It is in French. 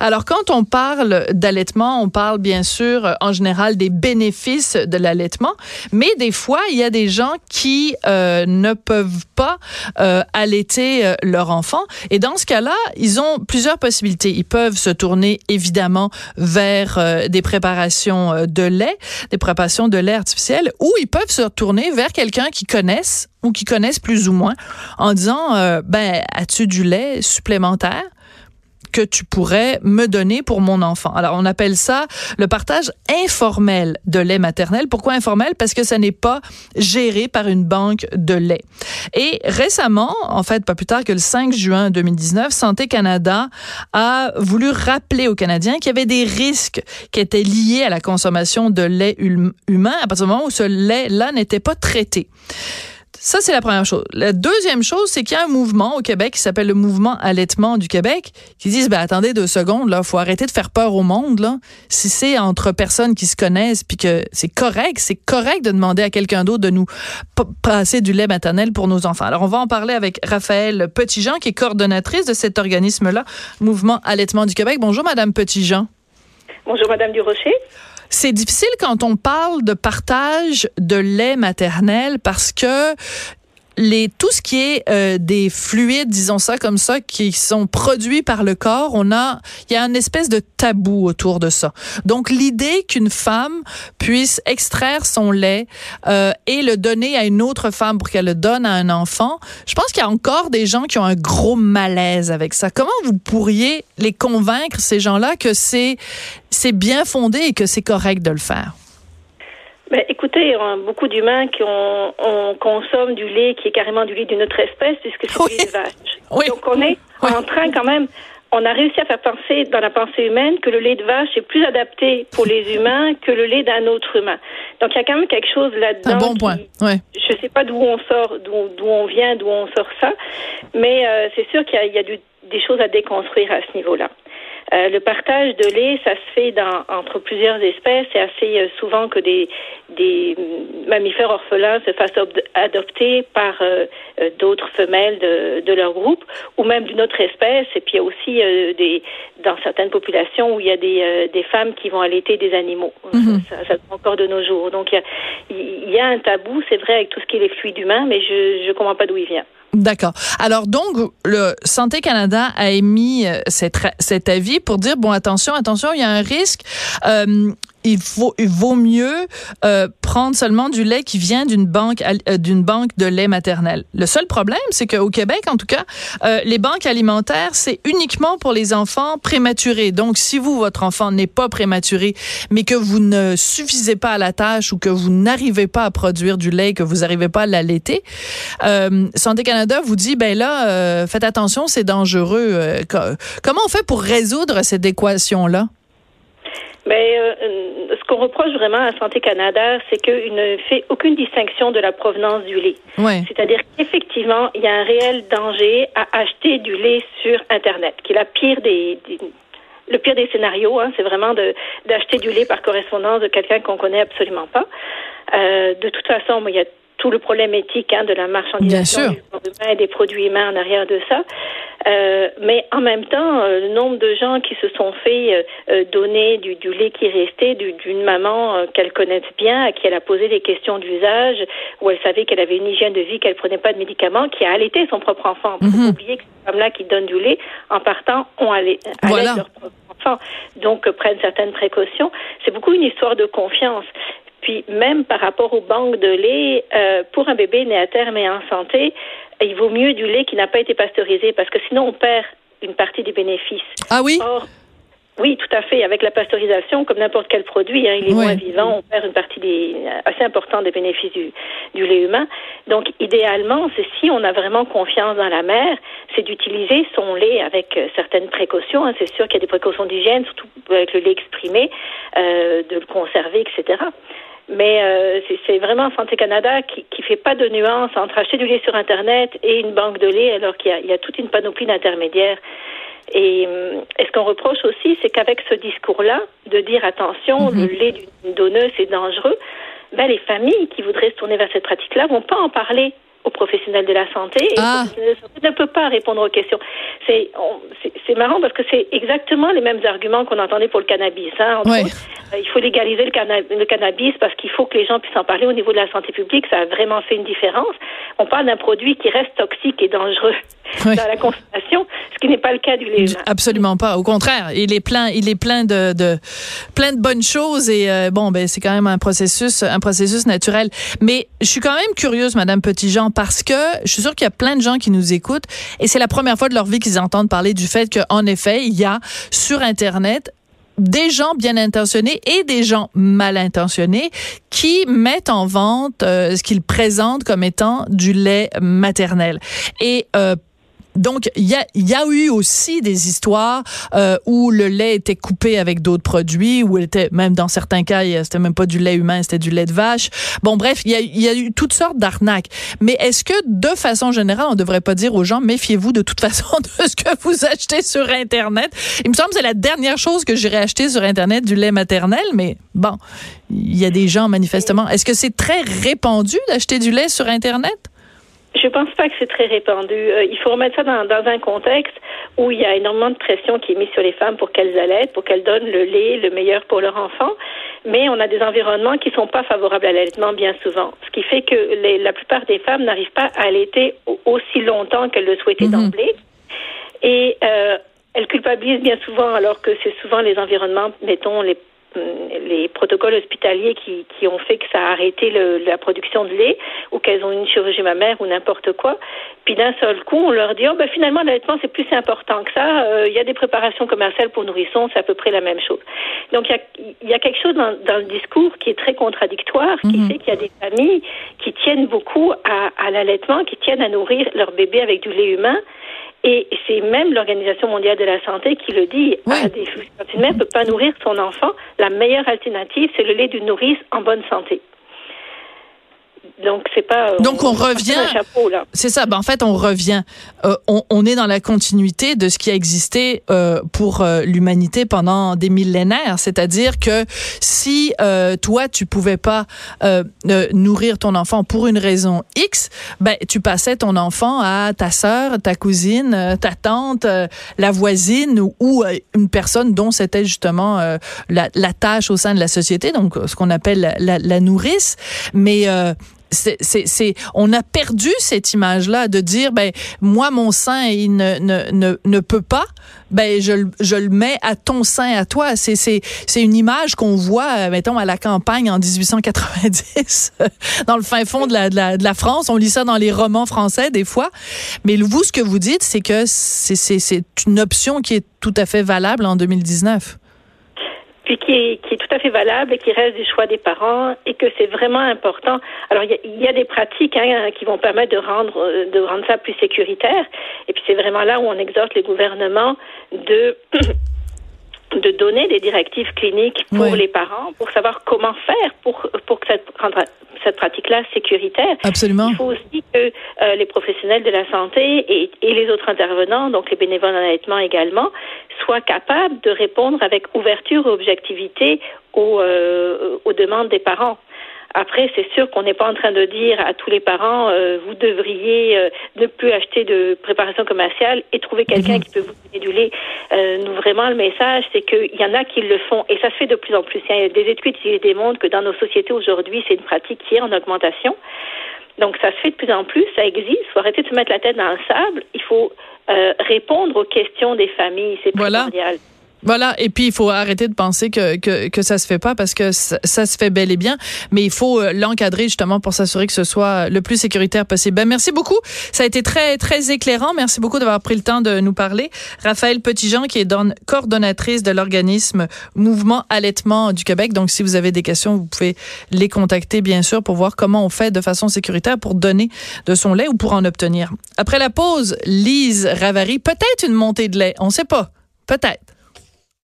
Alors, quand on parle d'allaitement, on parle bien sûr en général des bénéfices de l'allaitement, mais des fois, il y a des gens qui ne peuvent pas allaiter leur enfant. Et dans ce cas-là, ils ont plusieurs possibilités. Ils peuvent se tourner évidemment vers des préparations de lait, des préparations de lait artificiel, ou ils peuvent se tourner vers quelqu'un qu'ils connaissent ou qu'ils connaissent plus ou moins en disant as-tu du lait supplémentaire que tu pourrais me donner pour mon enfant? Alors, on appelle ça le partage informel de lait maternel. Pourquoi informel? Parce que ça n'est pas géré par une banque de lait. Et récemment, en fait, pas plus tard que le 5 juin 2019, Santé Canada a voulu rappeler aux Canadiens qu'il y avait des risques qui étaient liés à la consommation de lait humain à partir du moment où ce lait-là n'était pas traité. Ça, c'est la première chose. La deuxième chose, c'est qu'il y a un mouvement au Québec qui s'appelle le Mouvement Allaitement du Québec qui disent, attendez 2 secondes, là, faut arrêter de faire peur au monde, là. Si c'est entre personnes qui se connaissent puis que c'est correct de demander à quelqu'un d'autre de nous passer du lait maternel pour nos enfants. Alors, on va en parler avec Raphaël Petitjean, qui est coordonnatrice de cet organisme-là, Mouvement Allaitement du Québec. Bonjour, Madame Petitjean. Bonjour, Madame Durocher. C'est difficile quand on parle de partage de lait maternel parce que tout ce qui est des fluides, disons ça comme ça, qui sont produits par le corps, il y a une espèce de tabou autour de ça. Donc l'idée qu'une femme puisse extraire son lait et le donner à une autre femme pour qu'elle le donne à un enfant, je pense qu'il y a encore des gens qui ont un gros malaise avec ça. Comment vous pourriez les convaincre, ces gens-là, que c'est bien fondé et que c'est correct de le faire? Ben, écoutez, beaucoup d'humains qui on consomme du lait qui est carrément du lait d'une autre espèce puisque c'est du lait de vache. Oui. Donc on est en train quand même, on a réussi à faire penser dans la pensée humaine que le lait de vache est plus adapté pour les humains que le lait d'un autre humain. Donc il y a quand même quelque chose là-dedans. Un bon point. Ouais. Je sais pas d'où on sort, d'où on vient, d'où on sort ça, mais c'est sûr qu'il y a des choses à déconstruire à ce niveau-là. Le partage de lait, ça se fait entre plusieurs espèces. C'est assez souvent que des mammifères orphelins se fassent adopter par d'autres femelles de leur groupe ou même d'une autre espèce. Et puis il y a aussi dans certaines populations où il y a des femmes qui vont allaiter des animaux. Mm-hmm. Ça encore de nos jours. Donc il y a un tabou, c'est vrai, avec tout ce qui est les fluides humains, mais je comprends pas d'où il vient. D'accord. Alors donc, le Santé Canada a émis cet avis pour dire, attention, il y a un risque. Il vaut mieux prendre seulement du lait qui vient d'une banque de lait maternel. Le seul problème, c'est qu'au Québec, en tout cas, les banques alimentaires, c'est uniquement pour les enfants prématurés. Donc, si votre enfant n'est pas prématuré, mais que vous ne suffisez pas à la tâche ou que vous n'arrivez pas à produire du lait, que vous n'arrivez pas à l'allaiter, Santé Canada vous dit, faites attention, c'est dangereux. Comment on fait pour résoudre cette équation-là? Mais ce qu'on reproche vraiment à Santé Canada, c'est qu'il ne fait aucune distinction de la provenance du lait. Ouais. C'est-à-dire qu'effectivement, il y a un réel danger à acheter du lait sur Internet, qui est la pire le pire des scénarios, hein, c'est vraiment d'acheter du lait par correspondance de quelqu'un qu'on connaît absolument pas. De toute façon, il y a tout le problème éthique de la marchandisation du corps humain et des produits humains en arrière de ça. Mais en même temps, le nombre de gens qui se sont fait donner du lait qui restait d'une maman qu'elle connaissait bien, à qui elle a posé des questions d'usage, où elle savait qu'elle avait une hygiène de vie, qu'elle prenait pas de médicaments, qui a allaité son propre enfant. Mm-hmm. Vous oubliez que ces femmes-là qui donnent du lait, en partant, ont allaité leur propre enfant. Donc, prennent certaines précautions. C'est beaucoup une histoire de confiance. Puis même par rapport aux banques de lait, pour un bébé né à terme et en santé, il vaut mieux du lait qui n'a pas été pasteurisé parce que sinon on perd une partie des bénéfices. Ah oui? Oui, tout à fait. Avec la pasteurisation, comme n'importe quel produit, il est moins vivant, on perd une partie assez importante des bénéfices du lait humain. Donc, idéalement, c'est si on a vraiment confiance dans la mère, c'est d'utiliser son lait avec certaines précautions. C'est sûr qu'il y a des précautions d'hygiène, surtout avec le lait exprimé, de le conserver, etc. Mais c'est vraiment Santé Canada qui fait pas de nuance entre acheter du lait sur Internet et une banque de lait, alors qu'il y a toute une panoplie d'intermédiaires. Et ce qu'on reproche aussi, c'est qu'avec ce discours-là, de dire attention, le lait d'une donneuse, c'est dangereux, les familles qui voudraient se tourner vers cette pratique-là vont pas en parler aux professionnels de la santé. Et le professionnel de la santé ne peut pas répondre aux questions. C'est marrant parce que c'est exactement les mêmes arguments qu'on entendait pour le cannabis. Hein, entre autres, il faut légaliser le cannabis parce qu'il faut que les gens puissent en parler au niveau de la santé publique. Ça a vraiment fait une différence. On parle d'un produit qui reste toxique et dangereux dans la consommation, ce qui n'est pas le cas du lait. Absolument pas. Au contraire, il est plein de bonnes choses et c'est quand même un processus naturel. Mais je suis quand même curieuse, Madame Petitjean, parce que je suis sûre qu'il y a plein de gens qui nous écoutent et c'est la première fois de leur vie qu'ils entendent parler du fait qu'en effet, il y a sur Internet des gens bien intentionnés et des gens mal intentionnés qui mettent en vente ce qu'ils présentent comme étant du lait maternel. Et donc, il y a eu aussi des histoires où le lait était coupé avec d'autres produits, où il était, même dans certains cas, c'était même pas du lait humain, c'était du lait de vache. Bon, bref, il y a eu toutes sortes d'arnaques. Mais est-ce que, de façon générale, on devrait pas dire aux gens, méfiez-vous de toute façon de ce que vous achetez sur Internet? Il me semble que c'est la dernière chose que j'irais acheter sur Internet, du lait maternel, mais bon, il y a des gens, manifestement. Est-ce que c'est très répandu d'acheter du lait sur Internet? Je pense pas que c'est très répandu. Il faut remettre ça dans un contexte où il y a énormément de pression qui est mise sur les femmes pour qu'elles allaitent, pour qu'elles donnent le lait le meilleur pour leur enfant. Mais on a des environnements qui sont pas favorables à l'allaitement bien souvent. Ce qui fait que la plupart des femmes n'arrivent pas à allaiter aussi longtemps qu'elles le souhaitaient d'emblée. Et elles culpabilisent bien souvent, alors que c'est souvent les environnements, mettons, les protocoles hospitaliers qui ont fait que ça a arrêté la production de lait ou qu'elles ont une chirurgie mammaire ou n'importe quoi. Puis d'un seul coup, on leur dit finalement l'allaitement c'est plus important que ça. Il y a des préparations commerciales pour nourrissons, c'est à peu près la même chose. Donc il y a quelque chose dans le discours qui est très contradictoire, qui fait qu'il y a des familles qui tiennent beaucoup à l'allaitement, qui tiennent à nourrir leur bébé avec du lait humain. Et c'est même l'Organisation mondiale de la santé qui le dit. Oui. Quand une mère ne peut pas nourrir son enfant, la meilleure alternative, c'est le lait d'une nourrice en bonne santé. Donc, c'est pas... Donc, on revient... Chapeau, là. C'est ça. Ben, en fait, on revient. On est dans la continuité de ce qui a existé pour l'humanité pendant des millénaires. C'est-à-dire que si toi, tu pouvais pas nourrir ton enfant pour une raison X, ben, tu passais ton enfant à ta sœur, ta cousine, ta tante, la voisine ou une personne dont c'était justement la tâche au sein de la société, donc ce qu'on appelle la nourrice. Mais... on a perdu cette image-là de dire, ben, moi, mon sein, il ne peut pas, ben, je le mets à ton sein, à toi. C'est une image qu'on voit, mettons, à la campagne en 1890, dans le fin fond de la France. On lit ça dans les romans français, des fois. Mais vous, ce que vous dites, c'est que c'est une option qui est tout à fait valable en 2019. Puis qui est tout à fait valable et qui reste du choix des parents et que c'est vraiment important. Alors, il y a des pratiques qui vont permettre de rendre ça plus sécuritaire. Et puis, c'est vraiment là où on exhorte les gouvernements de donner des directives cliniques pour les parents, pour savoir comment faire pour que cette pratique-là sécuritaire. Absolument. Il faut aussi que les professionnels de la santé et les autres intervenants, donc les bénévoles en allaitement également, soient capables de répondre avec ouverture et objectivité aux demandes des parents. Après, c'est sûr qu'on n'est pas en train de dire à tous les parents vous devriez ne plus acheter de préparation commerciale et trouver quelqu'un qui peut vous donner du lait. Nous, vraiment, le message, c'est qu'il y en a qui le font et ça se fait de plus en plus. Il y a des études qui démontrent que dans nos sociétés aujourd'hui, c'est une pratique qui est en augmentation. Donc, ça se fait de plus en plus, ça existe. Il faut arrêter de se mettre la tête dans le sable. Il faut répondre aux questions des familles. C'est primordial. Voilà, et puis il faut arrêter de penser que ça se fait pas parce que ça se fait bel et bien, mais il faut l'encadrer justement pour s'assurer que ce soit le plus sécuritaire possible. Ben merci beaucoup, ça a été très très éclairant. Merci beaucoup d'avoir pris le temps de nous parler. Raphaël Petitjean qui est coordonnatrice de l'organisme Mouvement Allaitement du Québec. Donc si vous avez des questions, vous pouvez les contacter bien sûr pour voir comment on fait de façon sécuritaire pour donner de son lait ou pour en obtenir. Après la pause, Lise Ravary, peut-être une montée de lait, on sait pas, peut-être.